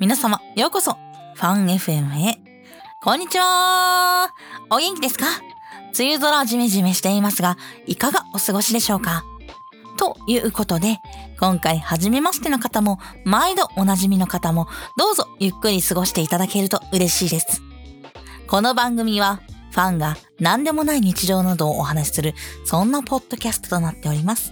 皆様ようこそファン FM へ。こんにちは。お元気ですか？梅雨空ジメジメしていますが、いかがお過ごしでしょうか？ということで、今回初めましての方も毎度おなじみの方もどうぞゆっくり過ごしていただけると嬉しいです。この番組はファンが何でもない日常などをお話しする、そんなポッドキャストとなっております。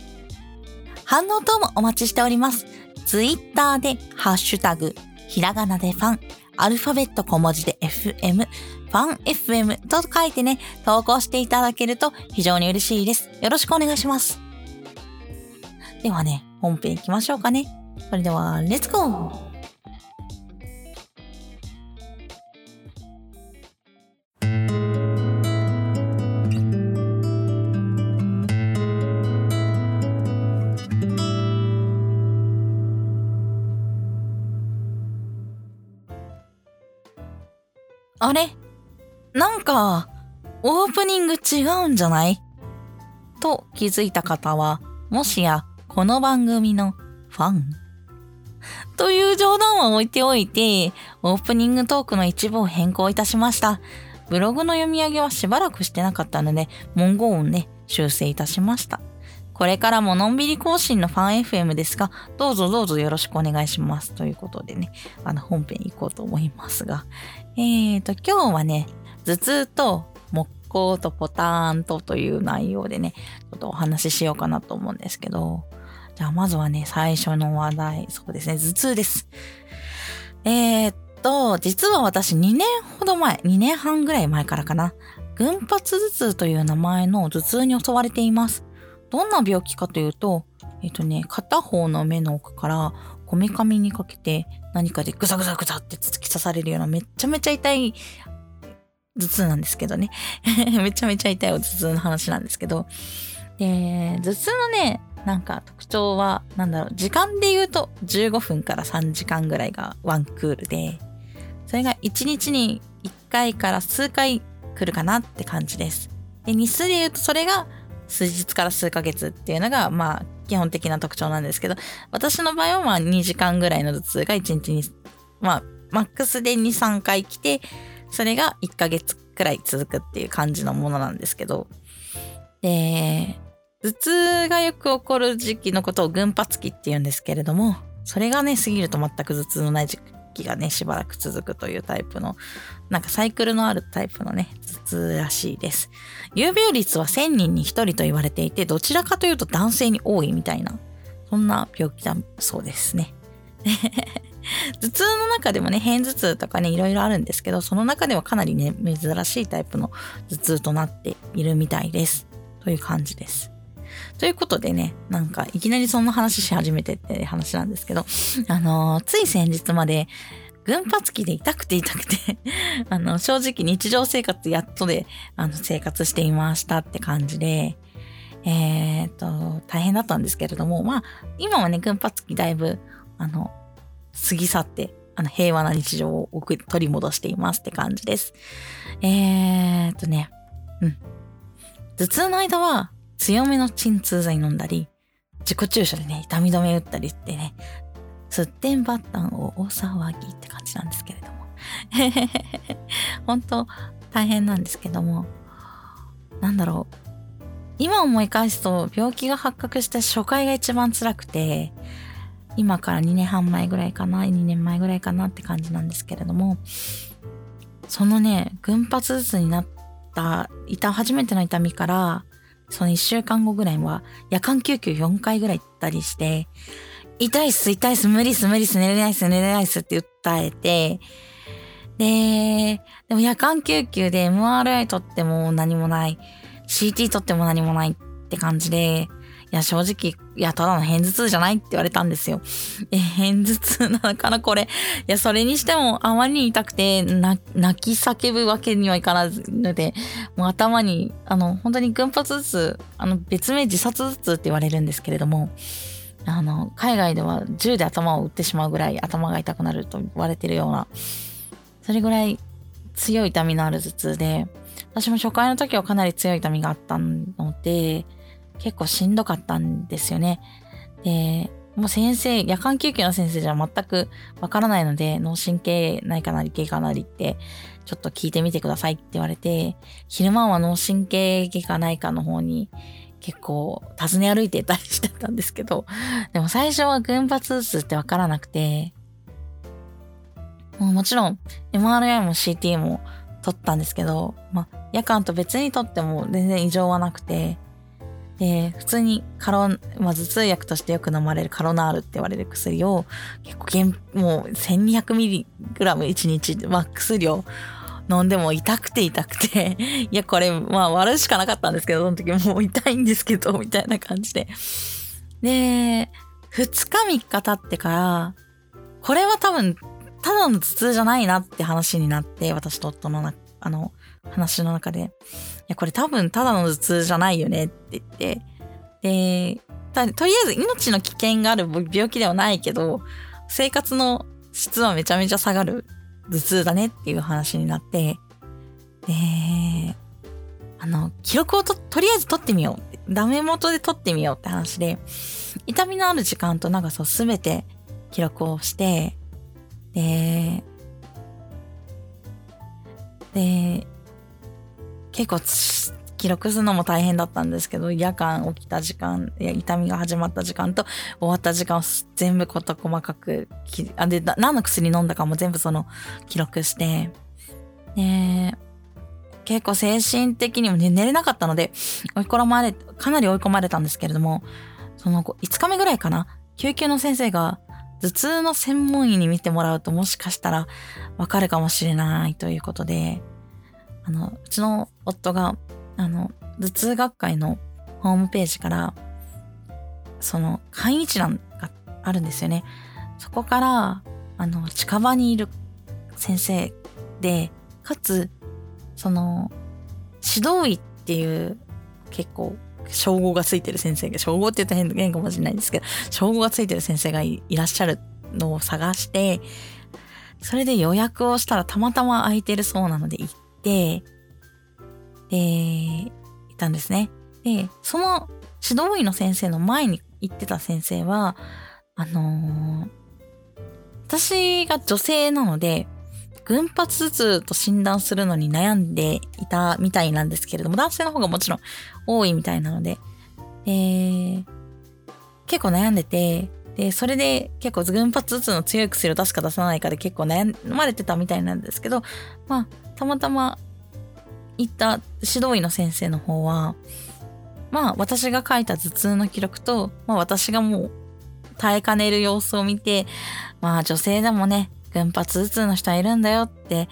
反応等もお待ちしております。ツイッターでハッシュタグひらがなでファン、アルファベット小文字で FM、ファン FM と書いてね、投稿していただけると非常に嬉しいです。よろしくお願いします。ではね、本編行きましょうかね。それではレッツゴー。あれ、なんかオープニング違うんじゃない?と気づいた方は、もしやこの番組のファン?という冗談は置いておいて、オープニングトークの一部を変更いたしました。ブログの読み上げはしばらくしてなかったので、文言をね、修正いたしました。これからものんびり更新のファン FM ですが、どうぞどうぞよろしくお願いします。ということでね、本編行こうと思いますが、今日はね、頭痛と木工とポターンとという内容でね、ちょっとお話ししようかなと思うんですけど、じゃあまずはね、最初の話題、そうですね、頭痛です。実は私2年半ぐらい前からかな、群発頭痛という名前の頭痛に襲われています。どんな病気かというと、片方の目の奥からこめかみにかけて何かでグザグザグザって突き刺されるようなめちゃめちゃ痛い頭痛なんですけどね。めちゃめちゃ痛い頭痛の話なんですけど。で、頭痛のね、なんか特徴は、時間で言うと15分から3時間ぐらいがワンクールで、それが1日に1回から数回来るかなって感じです。で、日数で言うとそれが数日から数ヶ月っていうのが、まあ、基本的な特徴なんですけど、私の場合はまあ2時間ぐらいの頭痛が1日に、まあ、マックスで2、3回来て、それが1ヶ月くらい続くっていう感じのものなんですけど、で、頭痛がよく起こる時期のことを群発期って言うんですけれども、それがね、過ぎると全く頭痛のない時期がね、しばらく続くというタイプの、なんかサイクルのあるタイプのね、頭痛らしいです。有病率は1000人に1人と言われていて、どちらかというと男性に多いみたいな、そんな病気だそうですね。頭痛の中でもね、片頭痛とかね、いろいろあるんですけど、その中ではかなりね、珍しいタイプの頭痛となっているみたいです。という感じです。ということでね、なんかいきなりそんな話し始めてって話なんですけど、つい先日まで群発期で痛くて正直日常生活やっとで生活していましたって感じで、大変だったんですけれども、まあ今はね、群発期だいぶ過ぎ去って、平和な日常を取り戻していますって感じです。頭痛の間は強めの鎮痛剤飲んだり、自己注射でね、痛み止め打ったりってね、すってんばったんを大騒ぎって感じなんですけれども。本当大変なんですけども、今思い返すと、病気が発覚した初回が一番辛くて、今から2年前ぐらいかなって感じなんですけれども、そのね、群発頭痛になった初めての痛みから、その1週間後ぐらいは夜間救急4回ぐらい行ったりして、痛いっす、無理っす、寝れないっすって訴えて、でも夜間救急で MRI 取っても何もない、 CT 取っても何もないって感じで、正直ただの片頭痛じゃないって言われたんですよ。片頭痛なのかなこれ。それにしてもあまりに痛くて、泣き叫ぶわけにはいかないので、もう頭に本当に群発頭痛、別名自殺頭痛って言われるんですけれども、海外では銃で頭を打ってしまうぐらい頭が痛くなると言われてるような、それぐらい強い痛みのある頭痛で、私も初回の時はかなり強い痛みがあったので、結構しんどかったんですよね。で、もう先生、夜間救急の先生じゃ全くわからないので、脳神経内科なり外科なりってちょっと聞いてみてくださいって言われて、昼間は脳神経外科内科の方に結構尋ね歩いてたりしてたんですけど、でも最初は群発頭痛ってわからなくて、もちろん MRI も CT も撮ったんですけど、まあ、夜間と別に撮っても全然異常はなくて、で普通に頭痛薬としてよく飲まれるカロナールって言われる薬を結構もう 1200mg1 日マックス量飲んでも痛くていやこれまあ悪いしかなかったんですけど、その時もう痛いんですけどみたいな感じで、で2日3日経ってからこれは多分ただの頭痛じゃないなって話になって、私と夫の話の中で、いやこれ多分ただの頭痛じゃないよねって言って、でとりあえず命の危険がある病気ではないけど生活の質はめちゃめちゃ下がる頭痛だねっていう話になって、で記録をとりあえず取ってみよう、ダメ元で取ってみようって話で、痛みのある時間と長さを全て記録をして、で結構記録するのも大変だったんですけど、夜間起きた時間、痛みが始まった時間と終わった時間を全部事細かくで何の薬飲んだかも全部その記録して、で結構精神的にも、寝れなかったのでかなり追い込まれたんですけれども、その5日目ぐらいかな、救急の先生が頭痛の専門医に見てもらうともしかしたらわかるかもしれないということで、うちの夫が頭痛学会のホームページからその会員一覧があるんですよね。そこから近場にいる先生で、かつその指導医っていう結構称号がついてる先生が、称号って言ったら変かもしれないんですけど、称号がついてる先生が いらっしゃるのを探して、それで予約をしたらたまたま空いてるそうなので行って、で行ったんですね。でその指導医の先生の前に行ってた先生は私が女性なので群発頭痛と診断するのに悩んでいたみたいなんですけれども、男性の方がもちろん多いみたいなので、結構悩んでて、でそれで結構群発頭痛の強い薬を出すか出さないかで結構悩まれてたみたいなんですけど、まあたまたま行った指導医の先生の方は、まあ私が書いた頭痛の記録と、まあ、私がもう耐えかねる様子を見て、まあ女性でもね群発頭痛の人はいるんだよって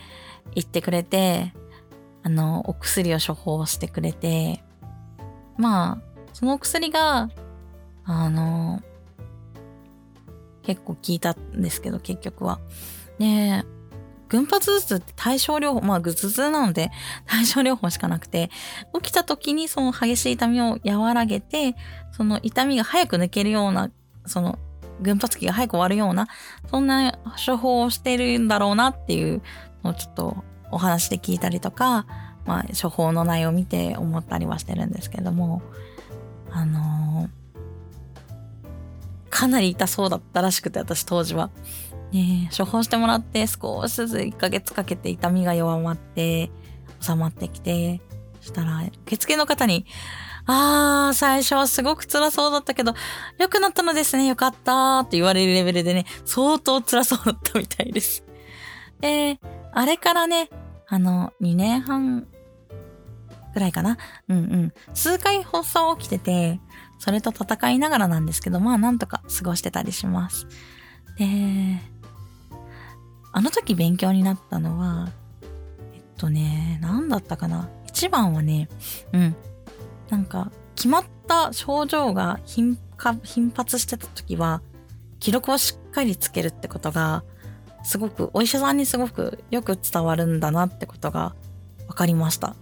言ってくれて、お薬を処方してくれて、まあそのお薬が結構効いたんですけど、結局はね、群発頭痛って対症療法、まあ頭痛なので対症療法しかなくて、起きた時にその激しい痛みを和らげて、その痛みが早く抜けるような、その群発期が早く終わるような、そんな処方をしてるんだろうなっていうのをちょっとお話で聞いたりとか、まあ処方の内容を見て思ったりはしてるんですけども、かなり痛そうだったらしくて、私当時は、処方してもらって少しずつ1ヶ月かけて痛みが弱まって収まってきて、そしたら受付の方に、あー最初はすごく辛そうだったけど良くなったのですね、よかったって言われるレベルでね、相当辛そうだったみたいです。であれからね、2年半ぐらいかな、数回発作起きてて、それと戦いながらなんですけど、まあなんとか過ごしてたりします。であの時勉強になったのは何だったかな、一番はね、なんか決まった症状が頻発してた時は記録をしっかりつけるってことがすごくお医者さんにすごくよく伝わるんだなってことが分かりました。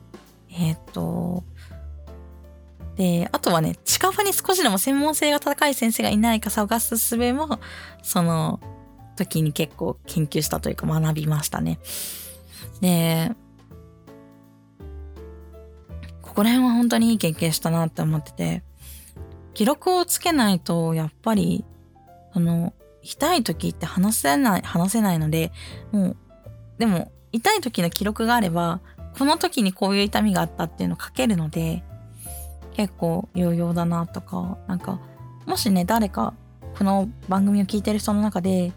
であとはね、近場に少しでも専門性が高い先生がいないか探す術もその時に結構研究したというか学びましたね。でこれは本当にいい経験したなって思ってて、記録をつけないとやっぱり痛い時って話せないので、もうでも痛い時の記録があれば、この時にこういう痛みがあったっていうのを書けるので、結構有用だなとか、なんかもしね、誰かこの番組を聞いてる人の中で、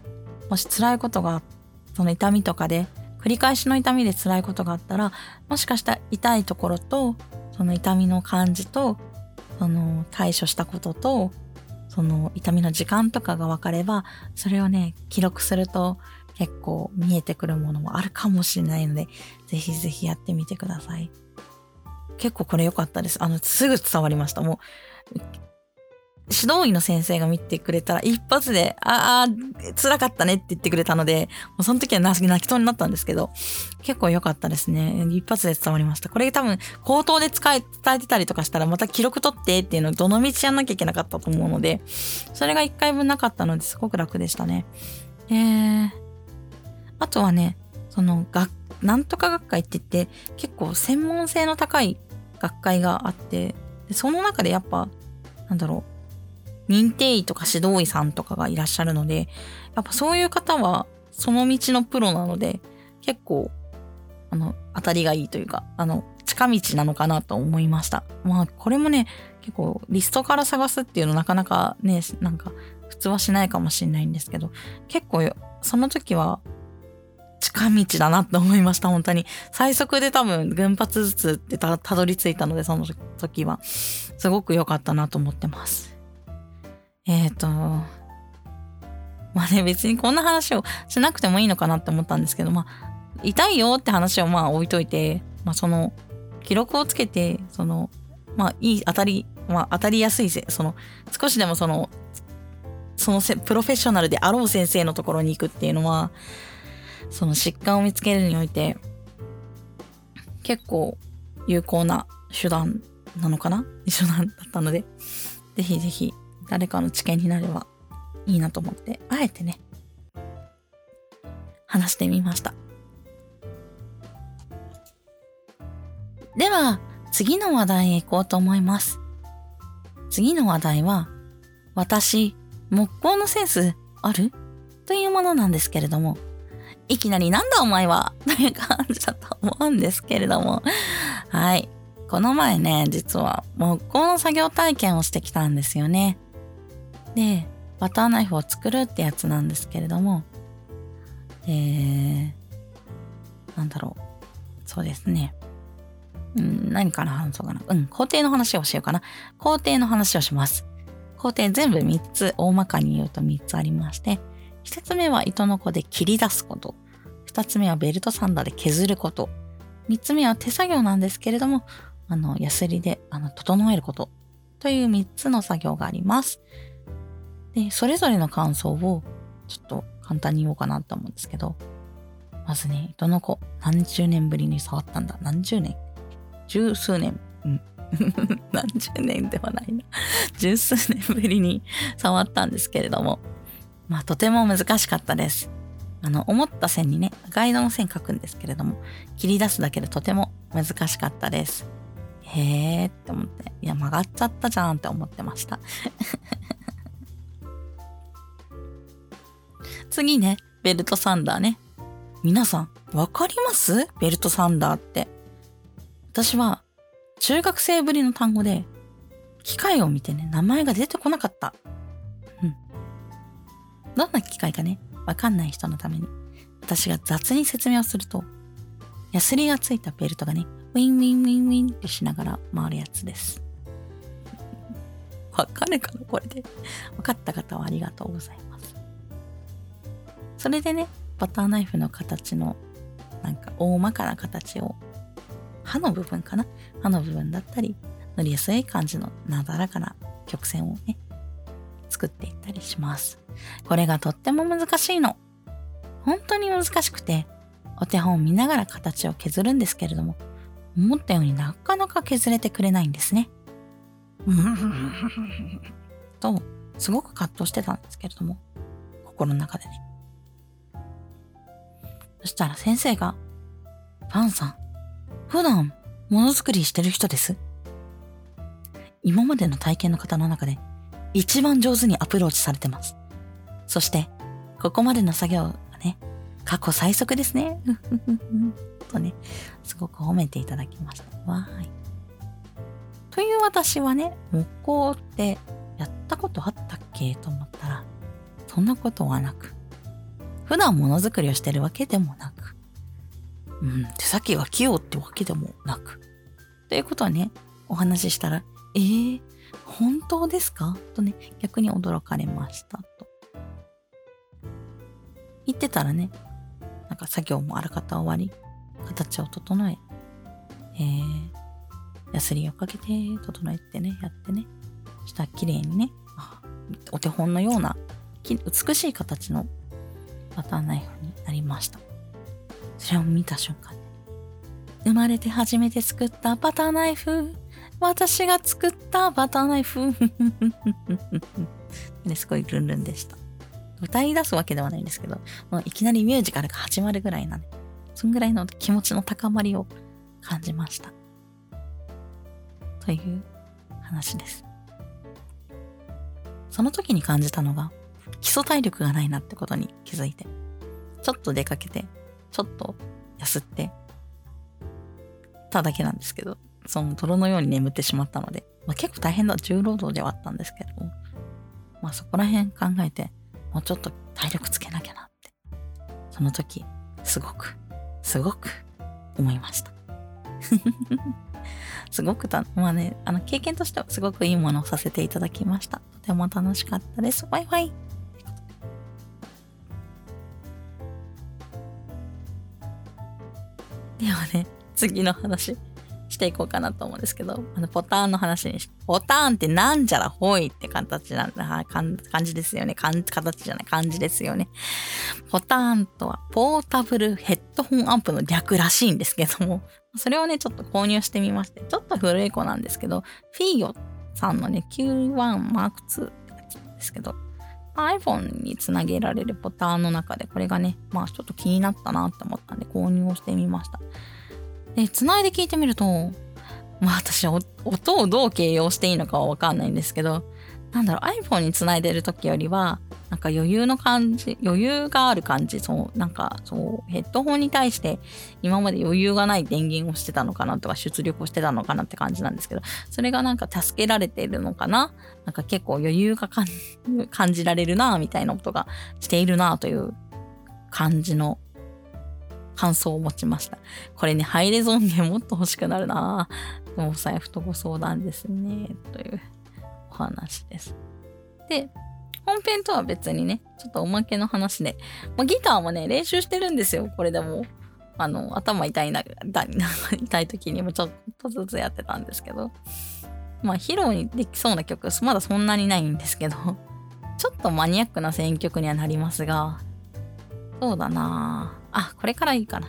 もし辛いことが、その痛みとかで繰り返しの痛みで辛いことがあったら、もしかしたら痛いところとその痛みの感じと対処したこととその痛みの時間とかが分かれば、それをね記録すると結構見えてくるものもあるかもしれないので、ぜひぜひやってみてください。結構これ良かったです。すぐ伝わりました。もう指導医の先生が見てくれたら一発で辛かったねって言ってくれたので、もうその時は泣きそうになったんですけど、結構良かったですね。一発で伝わりました。これ多分口頭で伝えてたりとかしたら、また記録取ってっていうのをどの道やんなきゃいけなかったと思うので、それが1回分なかったのですごく楽でしたね。あとはね、なんとか学会って言って、結構専門性の高い学会があって、その中でやっぱ認定医とか指導医さんとかがいらっしゃるので、やっぱそういう方はその道のプロなので、結構当たりがいいというか、近道なのかなと思いました。まあこれもね、結構リストから探すっていうのなかなかね、なんか普通はしないかもしれないんですけど、結構その時は近道だなと思いました。本当に最速で多分群発ずつってたどり着いたので、その時はすごく良かったなと思ってます。まあね、別にこんな話をしなくてもいいのかなって思ったんですけど、まあ、痛いよって話をまあ置いといて、まあその、記録をつけて、まあいい当たりやすい、少しでもプロフェッショナルであろう先生のところに行くっていうのは、その疾患を見つけるにおいて、結構有効な手段なのかな？手段だったので、ぜひぜひ、誰かの知見になればいいなと思って、あえてね、話してみました。では、次の話題へ行こうと思います。次の話題は、私、木工のセンスある？というものなんですけれども、いきなりなんだお前はという感じだと思うんですけれども、はい。この前ね、実は木工の作業体験をしてきたんですよね。で、バターナイフを作るってやつなんですけれども、そうですね。何から話そうかな。工程の話をしようかな。工程の話をします。工程全部3つ、大まかに言うと3つありまして、1つ目は糸のこで切り出すこと。2つ目はベルトサンダーで削ること。3つ目は手作業なんですけれども、ヤスリで整えること。という3つの作業があります。で、それぞれの感想をちょっと簡単に言おうかなと思うんですけど、まずね、糸のこ、何十年ぶりに触ったんだ。何十年？十数年。何十年ではないな。十数年ぶりに触ったんですけれども、まあ、とても難しかったです。思った線にね、ガイドの線書くんですけれども、切り出すだけでとても難しかったです。へーって思って、いや、曲がっちゃったじゃんって思ってました。次ね、ベルトサンダーね。皆さん、わかります？ベルトサンダーって。私は、中学生ぶりの単語で、機械を見てね、名前が出てこなかった。どんな機械かね。わかんない人のために私が雑に説明をすると、ヤスリがついたベルトがね、ウィンウィンウィンウィンってしながら回るやつです。わかるかな、これで。わかった方はありがとうございます。それでね、バターナイフの形のなんか大まかな形を、刃の部分かな、刃の部分だったり、塗りやすい感じのなだらかな曲線をね作っていったりします。これがとっても難しいの。本当に難しくて、お手本を見ながら形を削るんですけれども、思ったようになかなか削れてくれないんですね。とすごく葛藤してたんですけれども、心の中でね。そしたら先生が、パンさん、普段ものづくりしてる人です。今までの体験の方の中で一番上手にアプローチされてます。そしてここまでの作業がね、過去最速ですねとね、すごく褒めていただきました。わーいという私はね、木工ってやったことあったっけと思ったら、そんなことはなく、普段ものづくりをしてるわけでもなく、手先が器用ってわけでもなくということはね、お話ししたら、本当ですかとね、逆に驚かれましたと言ってたらね、なんか作業もあらかた終わり、形を整え、ヤスリをかけて整えてね、やってね、したら綺麗にね、お手本のような美しい形のバターナイフになりました。それを見た瞬間に、生まれて初めて作ったバターナイフ、私が作ったバターナイフですごいルンルンでした。歌い出すわけではないんですけど、もういきなりミュージカルが始まるぐらいなんで、そんぐらいの気持ちの高まりを感じましたという話です。その時に感じたのが、基礎体力がないなってことに気づいて、ちょっと出かけてちょっと休ってただけなんですけど、その泥のように眠ってしまったので、結構大変な重労働ではあったんですけど、そこら辺考えて、もうちょっと体力つけなきゃなって、その時すごく思いましたすごく経験としてはすごくいいものをさせていただきました。とても楽しかったです。バイバイ。ではね、次の話していこうかなと思うんですけど、ポターンの話にして、ポターンってなんじゃらほいって形なんだ、感じですよね。形じゃない、感じですよね。ポターンとはポータブルヘッドホンアンプの略らしいんですけども、それをねちょっと購入してみまして、ちょっと古い子なんですけど、フィーヨさんのね Q1 Mark 2ですけど、iPhone につなげられるポターンの中で、これがねちょっと気になったなと思ったんで購入をしてみました。で、つないで聞いてみると、私は音をどう形容していいのかは分かんないんですけど、iPhone につないでる時よりは、なんか余裕の感じ、余裕がある感じ、ヘッドホンに対して今まで余裕がない電源をしてたのかなとか、出力をしてたのかなって感じなんですけど、それがなんか助けられてるのかな、なんか結構余裕が感じられるなみたいな音がしているなという感じの感想を持ちました。これね、ハイレゾ音源もっと欲しくなるな。お財布とご相談ですねというお話です。で、本編とは別にね、ちょっとおまけの話で、ギターもね練習してるんですよ。これでも頭痛い時にもちょっとずつやってたんですけど、披露にできそうな曲まだそんなにないんですけど、ちょっとマニアックな選曲にはなりますが、そうだなあ、これからいいかな。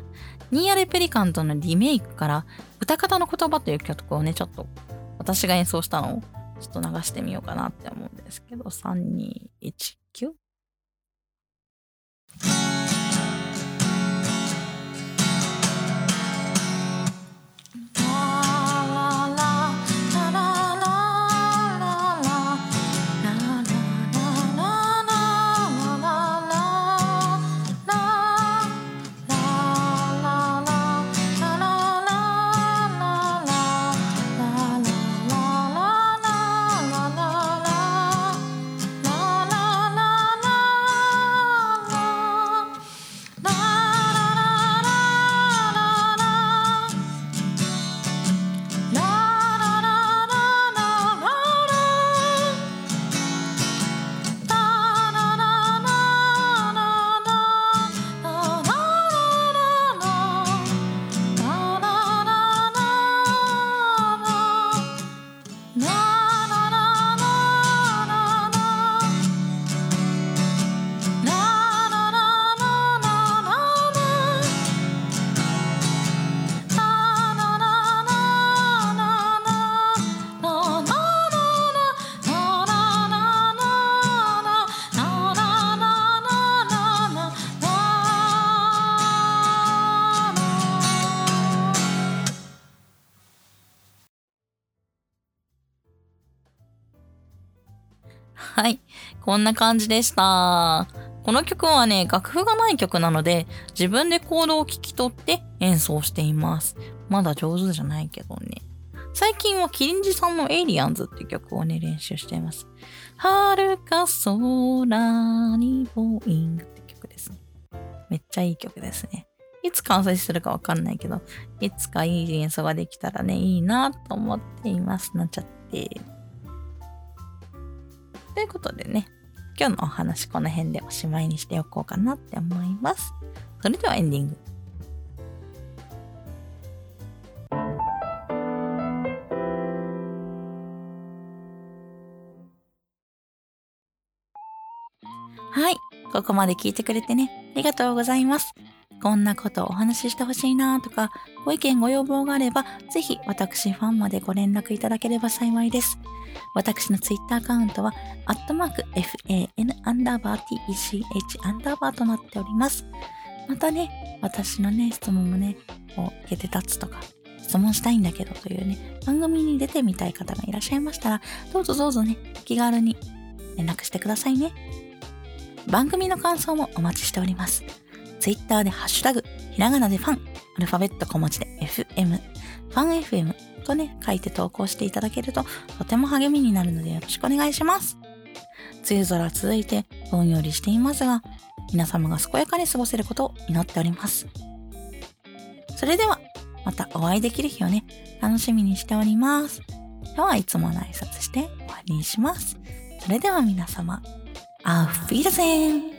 ニーヤ・レプリカントのリメイクから歌方の言葉という曲をね、ちょっと私が演奏したのをちょっと流してみようかなって思うんですけど、3219。はい、こんな感じでした。この曲はね、楽譜がない曲なので、自分でコードを聞き取って演奏しています。まだ上手じゃないけどね。最近はキリンジさんのエイリアンズっていう曲をね、練習しています。遥か空にボーイングって曲ですね。めっちゃいい曲ですね。いつ完成するかわかんないけど、いつかいい演奏ができたらね、いいなと思っています。なっちゃって。ということでね、今日のお話この辺でおしまいにしておこうかなって思います。それではエンディング。はい、ここまで聞いてくれてね、ありがとうございます。こんなことをお話ししてほしいなとか、ご意見ご要望があれば、ぜひ私ファンまでご連絡いただければ幸いです。私のツイッターアカウントは、@fan_tech_ となっております。またね、私のね、質問もね、こう、受けて立つとか、質問したいんだけどというね、番組に出てみたい方がいらっしゃいましたら、どうぞどうぞね、気軽に連絡してくださいね。番組の感想もお待ちしております。ツイッターでハッシュタグ、ひらがなでファン、アルファベット小文字で FM、ファン FM とね、書いて投稿していただけるととても励みになるのでよろしくお願いします。梅雨空続いてどんよりしていますが、皆様が健やかに過ごせることを祈っております。それでは、またお会いできる日をね、楽しみにしております。では、いつもの挨拶して終わりにします。それでは皆様、アウフィーダーゼン。